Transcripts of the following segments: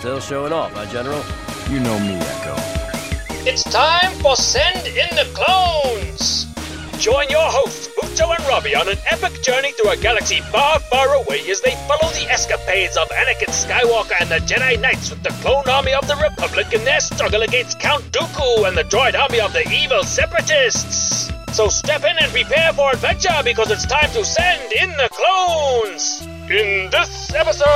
Still showing off, huh, General? You know me, Echo. It's time for Send In The Clones! Join your hosts, Bucho and Robbie, on an epic journey through a galaxy far, far away as they follow the escapades of Anakin Skywalker and the Jedi Knights with the Clone Army of the Republic in their struggle against Count Dooku and the Droid Army of the evil Separatists! So step in and prepare for adventure, because it's time to Send In The Clones! In this episode!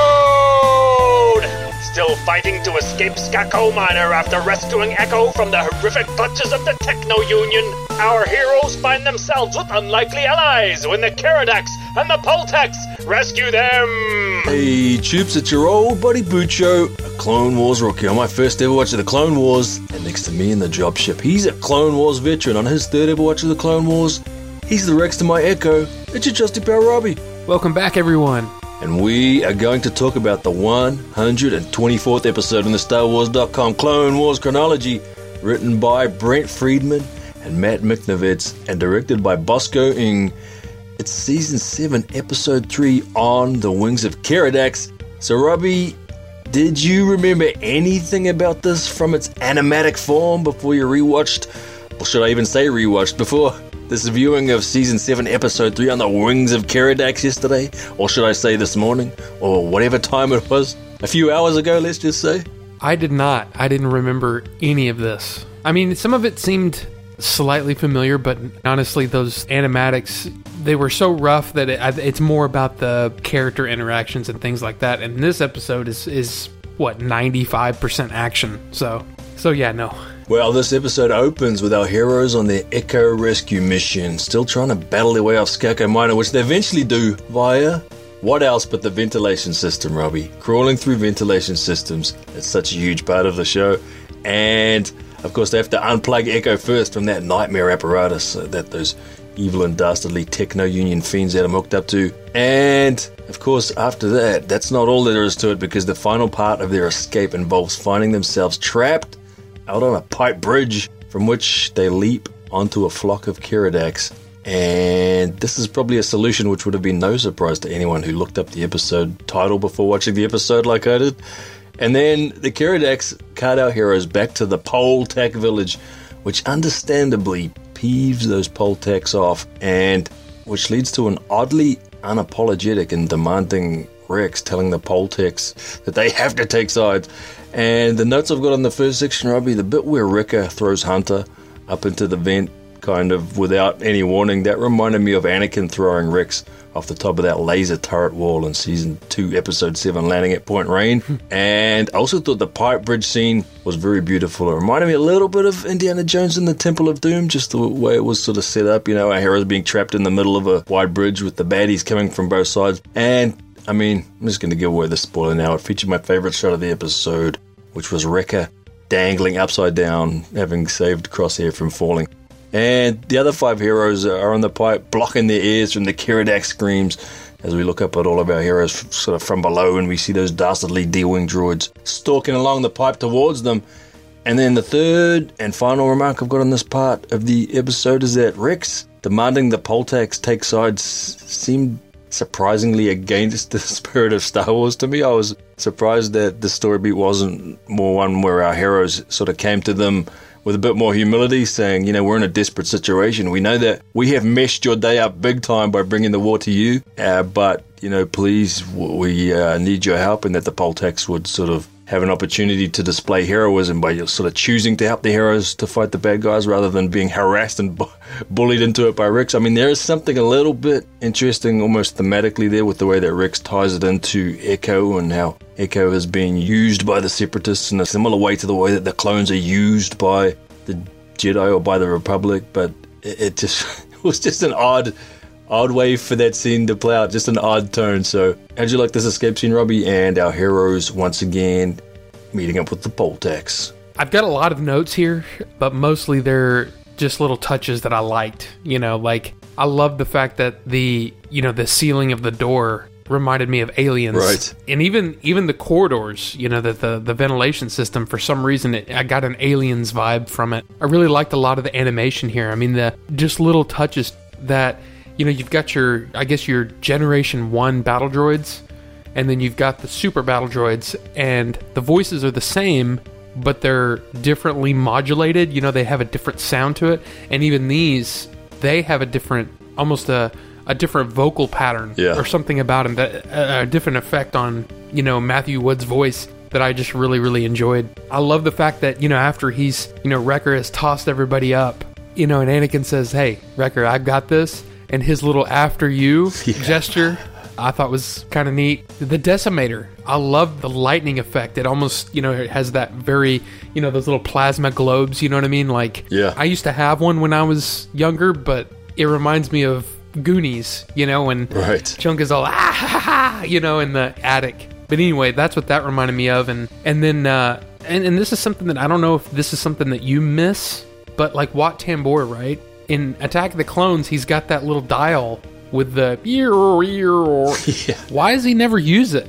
Still fighting to escape Skako Minor after rescuing Echo from the horrific clutches of the Techno Union, our heroes find themselves with unlikely allies when the Keeradaks and the Poletec rescue them! Hey, Chips, it's your old buddy Bucho, a Clone Wars rookie on my first ever watch of the Clone Wars, and next to me in the job ship, he's a Clone Wars veteran on his third ever watch of the Clone Wars. He's the Rex to my Echo. It's your trusty pal Robbie. Welcome back, everyone. And we are going to talk about the 124th episode in the StarWars.com Clone Wars chronology, written by Brent Friedman and Matt Michnovetz, and directed by Bosco Ng. It's Season 7, Episode 3, On the Wings of Kyridex. So, Robbie, did you remember anything about this from its animatic form before you rewatched, or should I even say rewatched, before this viewing of Season 7, Episode 3 on the Wings of Kyridex yesterday, or should I say this morning, or whatever time it was, a few hours ago, let's just say? I did not. I didn't remember any of this. I mean, some of it seemed slightly familiar, but honestly, those animatics, they were so rough that it's more about the character interactions and things like that, and this episode is what, 95% action, so yeah, no. Well, this episode opens with our heroes on their Echo rescue mission, still trying to battle their way off Skako Minor, which they eventually do via what else but the ventilation system, Robbie. Crawling through ventilation systems, it's such a huge part of the show. And, of course, they have to unplug Echo first from that nightmare apparatus that those evil and dastardly Techno Union fiends had him hooked up to. And, of course, after that, that's not all there is to it, because the final part of their escape involves finding themselves trapped out on a pipe bridge, from which they leap onto a flock of Keeradaks. And this is probably a solution which would have been no surprise to anyone who looked up the episode title before watching the episode like I did. And then the Keeradaks cart our heroes back to the Poletec village, which understandably peeves those Poletecs off, and which leads to an oddly unapologetic and demanding Rex telling the Poletecs that they have to take sides. And the notes I've got on the first section, Robbie, the bit where Wrecker throws Hunter up into the vent, kind of without any warning, that reminded me of Anakin throwing Rex off the top of that laser turret wall in Season 2, Episode 7, Landing at Point Rain. And I also thought the pipe bridge scene was very beautiful. It reminded me a little bit of Indiana Jones and the Temple of Doom, just the way it was sort of set up. You know, our heroes being trapped in the middle of a wide bridge with the baddies coming from both sides. And, I mean, I'm just going to give away the spoiler now. It featured my favorite shot of the episode, which was Wrecker dangling upside down, having saved Crosshair from falling. And the other five heroes are on the pipe, blocking their ears from the Keeradak screams, as we look up at all of our heroes sort of from below, and we see those dastardly D-Wing droids stalking along the pipe towards them. And then the third and final remark I've got on this part of the episode is that Rex, demanding the Poletecs take sides, seemed surprisingly against the spirit of Star Wars to me. I was surprised that the story beat wasn't more one where our heroes sort of came to them with a bit more humility, saying, you know, we're in a desperate situation. We know that we have messed your day up big time by bringing the war to you, but, you know, please, we need your help, and that the Poletecs would sort of have an opportunity to display heroism by sort of choosing to help the heroes to fight the bad guys rather than being harassed and bullied into it by Rex. I mean, there is something a little bit interesting almost thematically there with the way that Rex ties it into Echo, and how Echo is being used by the Separatists in a similar way to the way that the clones are used by the Jedi or by the Republic. But it was just an odd way for that scene to play out, just an odd tone. So how'd you like this escape scene, Robbie, and our heroes once again meeting up with the Poletecs? I've got a lot of notes here, but mostly they're just little touches that I liked. You know, like, I love the fact that the ceiling of the door reminded me of Aliens. Right. And even the corridors, you know, that the ventilation system, for some reason, I got an Aliens vibe from it. I really liked a lot of the animation here. I mean, the just little touches that... You know, you've got your Generation 1 battle droids, and then you've got the super battle droids, and the voices are the same, but they're differently modulated. You know, they have a different sound to it, and even these, they have a different, almost a different vocal pattern, yeah, or something about them, that a different effect on, you know, Matthew Wood's voice that I just really, really enjoyed. I love the fact that, you know, after he's, you know, Wrecker has tossed everybody up, you know, and Anakin says, "Hey, Wrecker, I've got this," and his little "after you" gesture I thought was kind of neat. The Decimator, I love the lightning effect. It almost, you know, it has that very, you know, those little plasma globes, you know what I mean? Like, yeah, I used to have one when I was younger, but it reminds me of Goonies, you know, when Chunk is all, you know, in the attic. But anyway, that's what that reminded me of. And then this is something that I don't know if this is something that you miss, but like Wat Tambor, right? In Attack of the Clones, he's got that little dial with the yeah. Why does he never use it?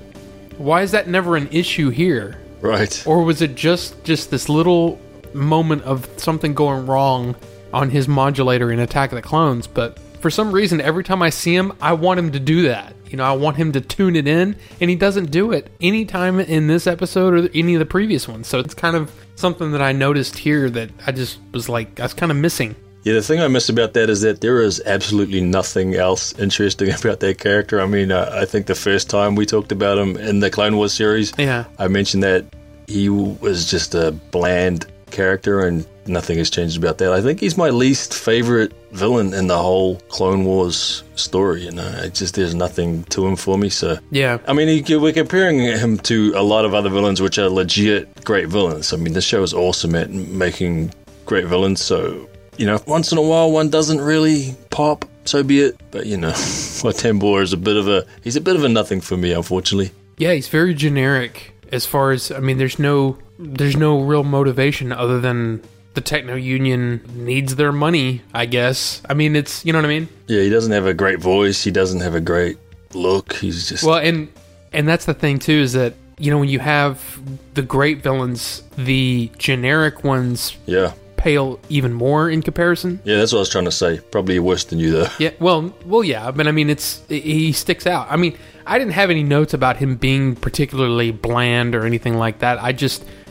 Why is that never an issue here? Right. Or was it just this little moment of something going wrong on his modulator in Attack of the Clones? But for some reason, every time I see him, I want him to do that. You know, I want him to tune it in, and he doesn't do it anytime in this episode or any of the previous ones. So it's kind of something that I noticed here that I just was like, I was kind of missing. Yeah, the thing I miss about that is that there is absolutely nothing else interesting about that character. I mean, I think the first time we talked about him in the Clone Wars series, yeah, I mentioned that he was just a bland character, and nothing has changed about that. I think he's my least favorite villain in the whole Clone Wars story. You know, it just, there's nothing to him for me. So yeah, I mean, we're comparing him to a lot of other villains, which are legit great villains. I mean, this show is awesome at making great villains, so, you know, once in a while one doesn't really pop, so be it. But, you know, Wat Tambor is a bit of a nothing for me, unfortunately. Yeah, he's very generic as far as, I mean, there's no real motivation other than the Techno Union needs their money, I guess. I mean, it's, you know what I mean? Yeah, he doesn't have a great voice, he doesn't have a great look, he's just... Well, and that's the thing too, is that, you know, when you have the great villains, the generic ones... Yeah. Pale even more in comparison. Yeah, that's what I was trying to say. Probably worse than you, though. Yeah, well, yeah. But I mean, he sticks out. I mean, I didn't have any notes about him being particularly bland or anything like that.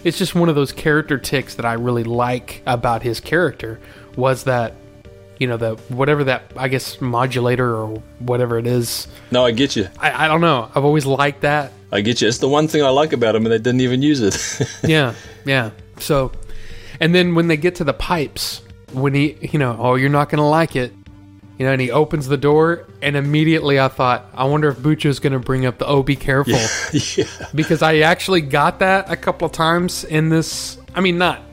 It's just one of those character ticks that I really like about his character, was that, you know, the whatever that, I guess, modulator or whatever it is. No, I get you. I don't know. I've always liked that. I get you. It's the one thing I like about him, and they didn't even use it. Yeah. So. And then when they get to the pipes, when he, you know, oh, you're not going to like it, you know, and he opens the door, and immediately I thought, I wonder if Bucho's going to bring up the, oh, be careful. Yeah. Because I actually got that a couple of times in this, I mean, not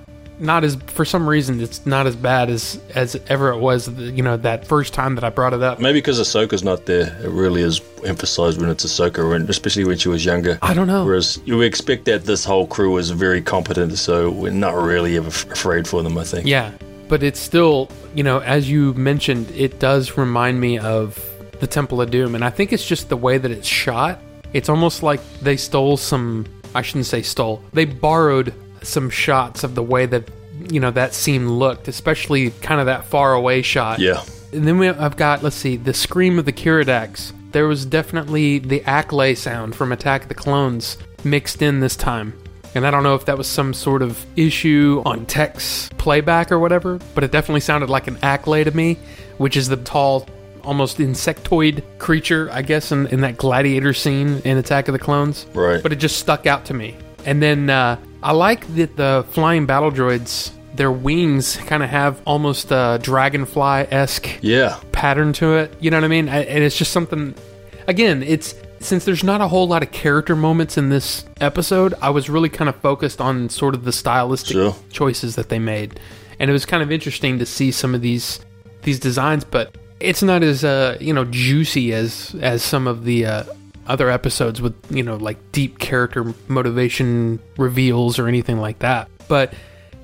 as, for some reason, it's not as bad as ever it was, you know, that first time that I brought it up. Maybe because Ahsoka's not there, it really is emphasized when it's Ahsoka, and especially when she was younger. I don't know. Whereas you would expect that this whole crew is very competent, so we're not really ever afraid for them, I think. Yeah, but it's still, you know, as you mentioned, it does remind me of the Temple of Doom, and I think it's just the way that it's shot. It's almost like they stole some, I shouldn't say stole, they borrowed some shots of the way that, you know, that scene looked, especially kind of that far away shot. Yeah. And then I've got, let's see, the scream of the Kyridex. There was definitely the Acklay sound from Attack of the Clones mixed in this time. And I don't know if that was some sort of issue on Tech's playback or whatever, but it definitely sounded like an Acklay to me, which is the tall, almost insectoid creature, I guess, in that gladiator scene in Attack of the Clones. Right. But it just stuck out to me. And then I like that the flying battle droids, their wings kind of have almost a dragonfly-esque pattern to it. You know what I mean? And it's just something... Again, it's since there's not a whole lot of character moments in this episode, I was really kind of focused on sort of the stylistic choices that they made. And it was kind of interesting to see some of these designs, but it's not as you know, juicy as some of the... other episodes with, you know, like deep character motivation reveals or anything like that. But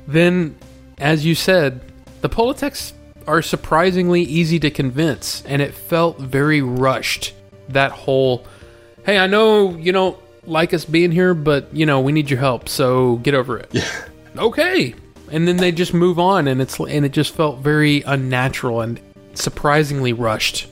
then, as you said, the Poletecs are surprisingly easy to convince, and it felt very rushed. That whole, hey, I know you don't like us being here, but, you know, we need your help, so get over it. Yeah. Okay. And then they just move on, and it just felt very unnatural and surprisingly rushed.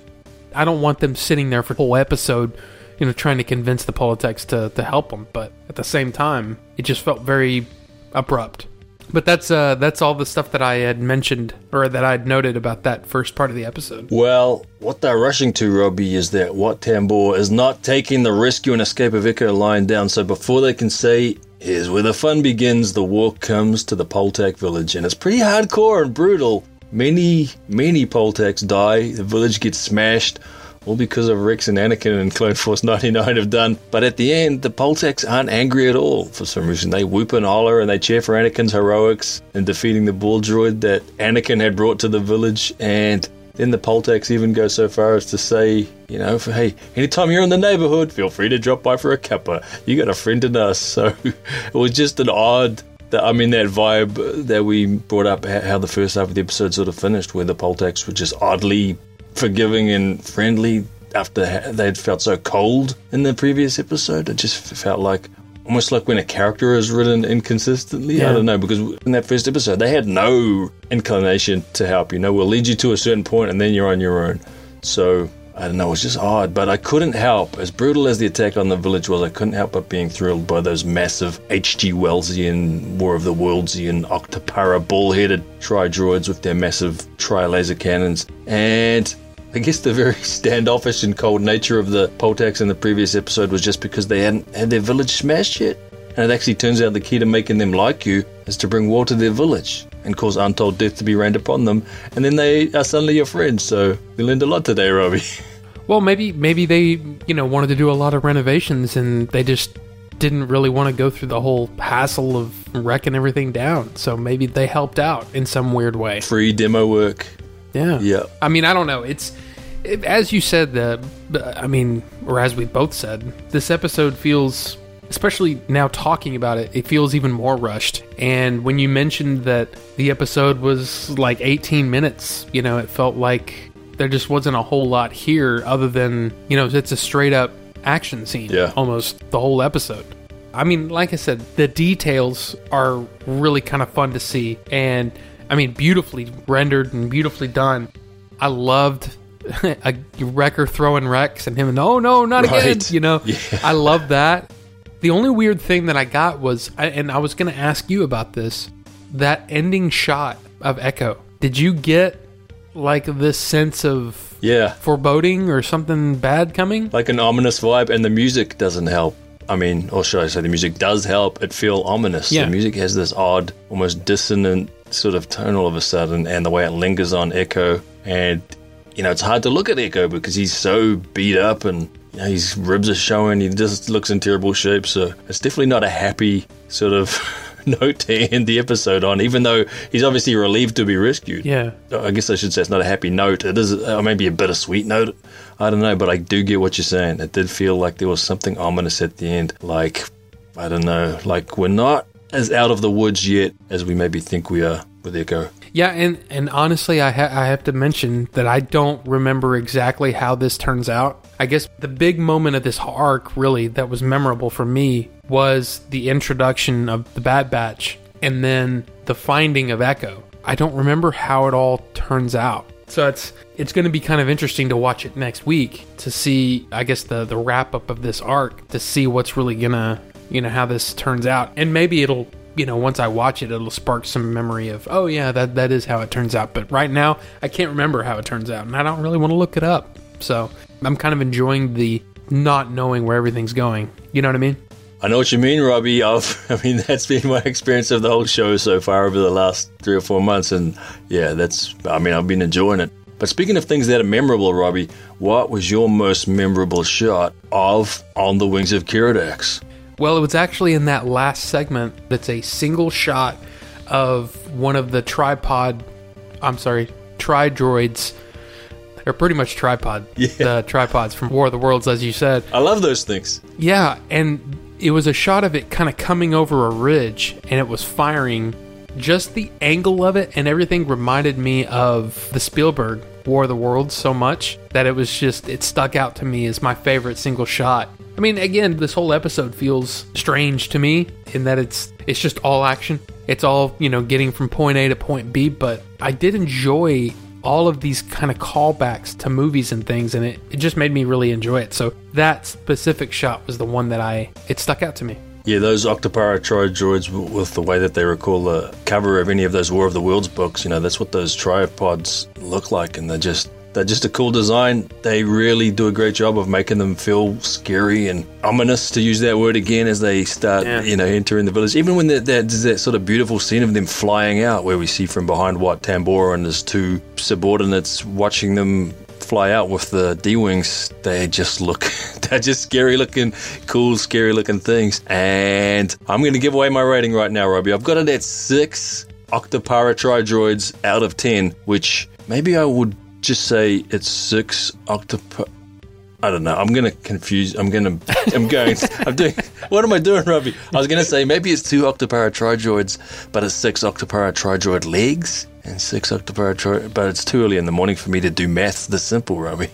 I don't want them sitting there for the whole episode you know, trying to convince the Poletecs to help them. But at the same time, it just felt very abrupt. But that's all the stuff that I had mentioned, or that I'd noted about that first part of the episode. Well, what they're rushing to, Robbie, is that Wat Tambor is not taking the rescue and escape of Echo line down. So before they can say, here's where the fun begins, the walk comes to the Poletec village. And it's pretty hardcore and brutal. Many, many Poletecs die. The village gets smashed. All because of Rex and Anakin and Clone Force 99 have done. But at the end, the Poletecs aren't angry at all for some reason. They whoop and holler and they cheer for Anakin's heroics in defeating the ball droid that Anakin had brought to the village. And then the Poletecs even go so far as to say, you know, hey, anytime you're in the neighborhood, feel free to drop by for a cuppa. You got a friend in us. So it was just an odd... I mean, that vibe that we brought up, how the first half of the episode sort of finished, where the Poletecs were just oddly forgiving and friendly after they'd felt so cold in the previous episode. It just felt like almost like when a character is written inconsistently. Yeah. I don't know, because in that first episode, they had no inclination to help. You know, we'll lead you to a certain point and then you're on your own. So, I don't know, it was just odd. But I couldn't help, as brutal as the attack on the village was, I couldn't help but being thrilled by those massive H.G. Wellesian, War of the Worldsian, Octopara, bull-headed tri-droids with their massive tri-laser cannons. And I guess the very standoffish and cold nature of the Poletecs in the previous episode was just because they hadn't had their village smashed yet. And it actually turns out the key to making them like you is to bring war to their village and cause untold death to be rained upon them. And then they are suddenly your friends. So we learned a lot today, Robbie. Well, maybe they, you know, wanted to do a lot of renovations and they just didn't really want to go through the whole hassle of wrecking everything down. So maybe they helped out in some weird way. Free demo work. Yeah. Yeah. I mean, I don't know. As you said, as we both said, this episode feels... especially now talking about it, it feels even more rushed. And when you mentioned that the episode was like 18 minutes, you know, it felt like there just wasn't a whole lot here other than, you know, it's a straight up action scene, yeah, almost the whole episode. I mean, like I said, the details are really kind of fun to see. And I mean, beautifully rendered and beautifully done. I loved a wrecker throwing Rex and him and, oh no, not right again, you know, yeah. I love that. The only weird thing that I got was, and I was going to ask you about this, that ending shot of Echo. Did you get, like, this sense of foreboding or something bad coming? Like an ominous vibe, and the music doesn't help. I mean, or should I say the music does help it feel ominous. Yeah. The music has this odd, almost dissonant sort of tone all of a sudden, and the way it lingers on Echo. And, you know, it's hard to look at Echo because he's so beat up and... his ribs are showing, he just looks in terrible shape, so it's definitely not a happy sort of note to end the episode on, even though he's obviously relieved to be rescued. Yeah. I guess I should say it's not a happy note. It is maybe a bittersweet note. I don't know, but I do get what you're saying. It did feel like there was something ominous at the end. Like, I don't know, like we're not as out of the woods yet as we maybe think we are with Echo. Yeah, and honestly, I have to mention that I don't remember exactly how this turns out. I guess the big moment of this arc, really, that was memorable for me was the introduction of the Bad Batch and then the finding of Echo. I don't remember how it all turns out. So it's going to be kind of interesting to watch it next week to see, I guess, the wrap-up of this arc, to see what's really going to, you know, how this turns out. And maybe it'll... you know, once I watch it, it'll spark some memory of, oh yeah, that is how it turns out. But right now, I can't remember how it turns out, and I don't really want to look it up. So I'm kind of enjoying the not knowing where everything's going. You know what I mean? I know what you mean, Robbie. That's been my experience of the whole show so far over the last 3 or 4 months. And yeah, I've been enjoying it. But speaking of things that are memorable, Robbie, what was your most memorable shot of On the Wings of Kyridex? Well, it was actually in that last segment. It's a single shot of one of the tri-droids. They're pretty much tripod. Yeah. The tripods from War of the Worlds, as you said. I love those things. Yeah, and it was a shot of it kind of coming over a ridge, and it was firing. Just the angle of it and everything reminded me of the Spielberg War of the Worlds so much that it was just, it stuck out to me as my favorite single shot. I mean, again, this whole episode feels strange to me in that it's just all action. It's all, you know, getting from point A to point B, but I did enjoy all of these kind of callbacks to movies and things, and it just made me really enjoy it. So that specific shot was the one that it stuck out to me. Yeah, those Octopara droids, with the way that they recall the cover of any of those War of the Worlds books, you know, that's what those triopods look like, and they're just a cool design. They really do a great job of making them feel scary and ominous, to use that word again, as they start, entering the village. Even when there's that sort of beautiful scene of them flying out, where we see from behind Wat Tambor and his two subordinates watching them fly out with the D-Wings, they're just scary looking things. And I'm going to give away my rating right now, Robbie. I've got it at 6 Octopara Tri-Droids out of 10, which maybe I would just say it's 6 Octopara. I don't know. Robbie? I was going to say maybe it's 2 Octopara Tri-Droids, but it's 6 Octopara Tri-Droid legs and 6 Octopara Tri-Droid, but it's too early in the morning for me to do maths this simple, Robbie.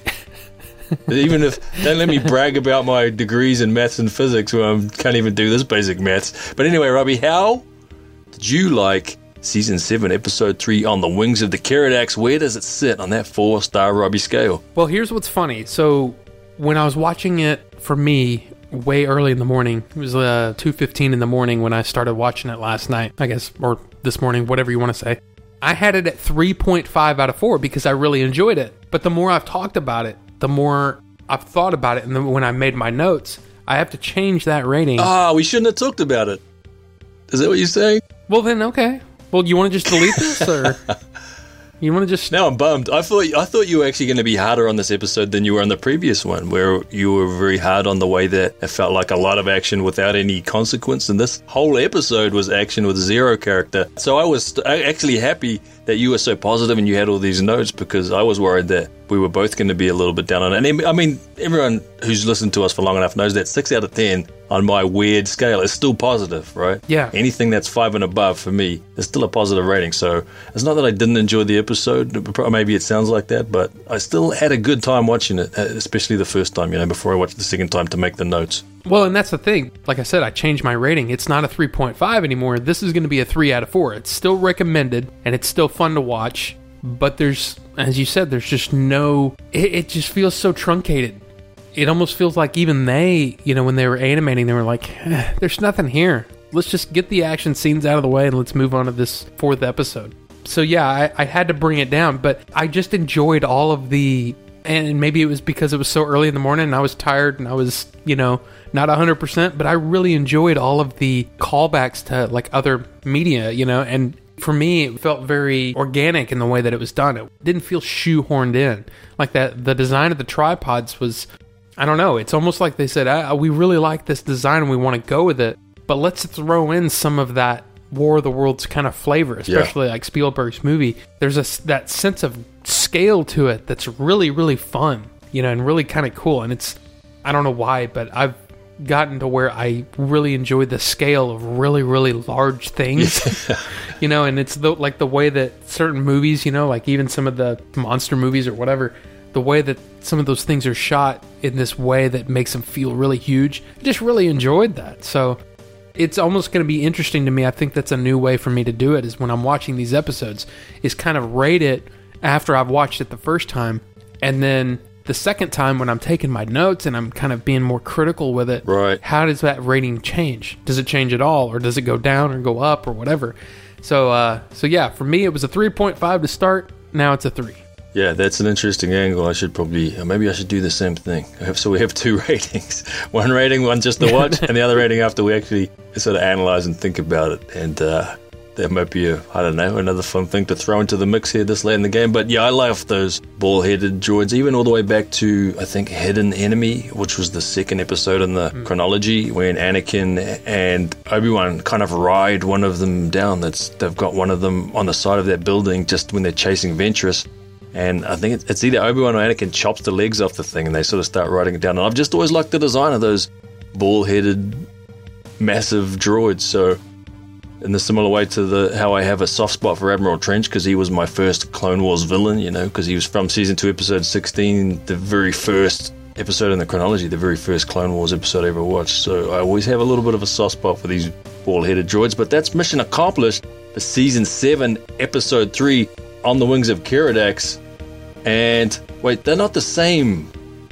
Even if, don't let me brag about my degrees in maths and physics where I can't even do this basic maths. But anyway, Robbie, how did you like Season 7, Episode 3, On the Wings of the Keeradak? Where does it sit on that 4-star Robbie scale? Well, here's what's funny. So when I was watching it, for me, way early in the morning, it was 2:15 in the morning when I started watching it last night, I guess, or this morning, whatever you want to say. I had it at 3.5 out of 4 because I really enjoyed it. But the more I've talked about it, the more I've thought about it, and then when I made my notes, I have to change that rating. Ah, we shouldn't have talked about it. Is that what you're saying? Well, then, okay. Well, you want to just delete this, or you want to just... Now I'm bummed. I thought you were actually going to be harder on this episode than you were on the previous one, where you were very hard on the way that it felt like a lot of action without any consequence, and this whole episode was action with zero character. So I was actually happy that you were so positive and you had all these notes, because I was worried that we were both going to be a little bit down on it. And I mean, everyone who's listened to us for long enough knows that 6 out of 10 on my weird scale is still positive, right? Yeah. Anything that's 5 and above for me is still a positive rating. So it's not that I didn't enjoy the episode. Maybe it sounds like that, but I still had a good time watching it, especially the first time, you know, before I watched the second time to make the notes. Well, and that's the thing. Like I said, I changed my rating. It's not a 3.5 anymore. This is going to be a 3 out of 4. It's still recommended, and it's still fun to watch. But there's, as you said, there's just no... It just feels so truncated. It almost feels like even they, you know, when they were animating, they were like, there's nothing here. Let's just get the action scenes out of the way, and let's move on to this 4th episode. So yeah, I had to bring it down, but I just enjoyed all of the... And maybe it was because it was so early in the morning and I was tired and I was, you know, not 100%, but I really enjoyed all of the callbacks to like other media, you know, and for me, it felt very organic in the way that it was done. It didn't feel shoehorned in like that. The design of the tripods was, I don't know, it's almost like they said, we really like this design and we want to go with it, but let's throw in some of that War of the Worlds kind of flavor, especially like Spielberg's movie. There's that sense of scale to it that's really, really fun, you know, and really kind of cool. And it's, I don't know why, but I've gotten to where I really enjoy the scale of really, really large things, you know, and it's like the way that certain movies, you know, like even some of the monster movies or whatever, the way that some of those things are shot in this way that makes them feel really huge. I just really enjoyed that. So it's almost going to be interesting to me. I think that's a new way for me to do it, is when I'm watching these episodes, is kind of rate it after I've watched it the first time, and then the second time when I'm taking my notes and I'm kind of being more critical with it, right? How does that rating change? Does it change at all, or does it go down or go up or whatever? So yeah, for me it was a 3.5 to start. Now it's a 3. Yeah, that's an interesting angle. Maybe I should do the same thing. So we have 2 ratings. One rating, one just to watch, and the other rating after we actually sort of analyze and think about it. And that might be another fun thing to throw into the mix here this late in the game. But yeah, I love those ball-headed droids, even all the way back to, I think, Hidden Enemy, which was the second episode in the chronology, when Anakin and Obi-Wan kind of ride one of them down. They've got one of them on the side of that building just when they're chasing Ventress. And I think it's either Obi-Wan or Anakin chops the legs off the thing, and they sort of start writing it down. And I've just always liked the design of those ball-headed, massive droids. So in a similar way to how I have a soft spot for Admiral Trench, because he was my first Clone Wars villain, you know, because he was from Season 2, Episode 16, the very first episode in the chronology, the very first Clone Wars episode I ever watched. So I always have a little bit of a soft spot for these ball-headed droids. But that's mission accomplished for Season 7, Episode 3. on the wings of Kyridex. And wait, they're not the same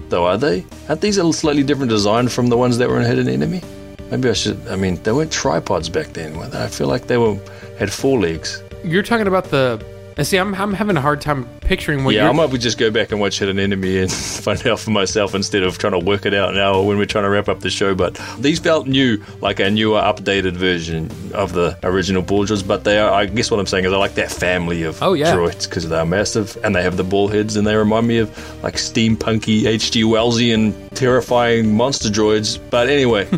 though, are they? Aren't these a slightly different design from the ones that were in Hidden Enemy? Maybe I should, I mean, they weren't tripods back then. I feel like they were, had four legs. You're talking about the, see, I'm having a hard time picturing what I might just go back and watch Hidden Enemy and find out for myself instead of trying to work it out now when we're trying to wrap up the show. But these felt new, like a newer, updated version of the original Baldras. But they are, I guess what I'm saying is I like that family of droids because they're massive and they have the ball heads and they remind me of like steampunky H.G. Wellesian terrifying monster droids. But anyway,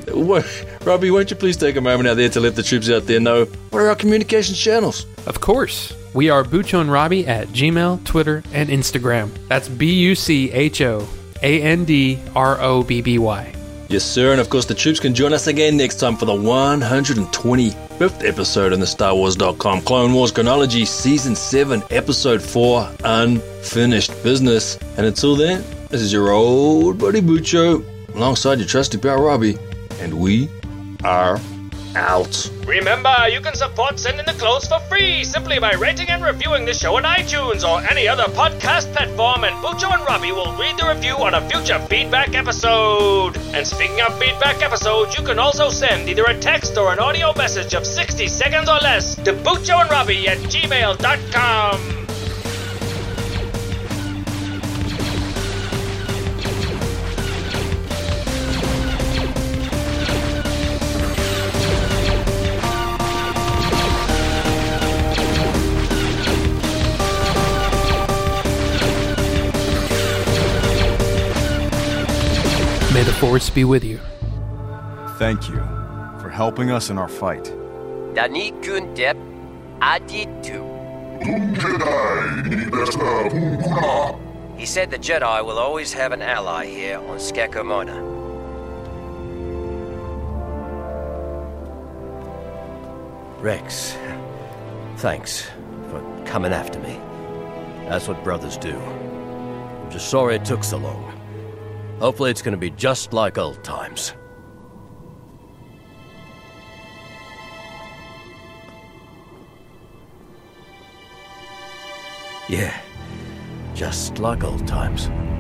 Robbie, won't you please take a moment out there to let the troops out there know what are our communications channels? Of course. We are Bucho and Robbie at Gmail, Twitter, and Instagram. That's BUCHOANDROBBY. Yes, sir. And of course, the troops can join us again next time for the 125th episode in the StarWars.com Clone Wars Chronology Season 7, Episode 4, Unfinished Business. And until then, this is your old buddy Bucho, alongside your trusty pal Robbie, and we are out. Remember, you can support Send In The Clones for free simply by rating and reviewing the show on iTunes or any other podcast platform, and Bucho and Robbie will read the review on a future feedback episode. And speaking of feedback episodes, you can also send either a text or an audio message of 60 seconds or less to Bucho and Robbie at gmail.com. May the Force be with you. Thank you for helping us in our fight. Dani kun dep, adi tu. He said the Jedi will always have an ally here on Skako Minor. Rex, thanks for coming after me. That's what brothers do. I'm just sorry it took so long. Hopefully it's going to be just like old times. Yeah, just like old times.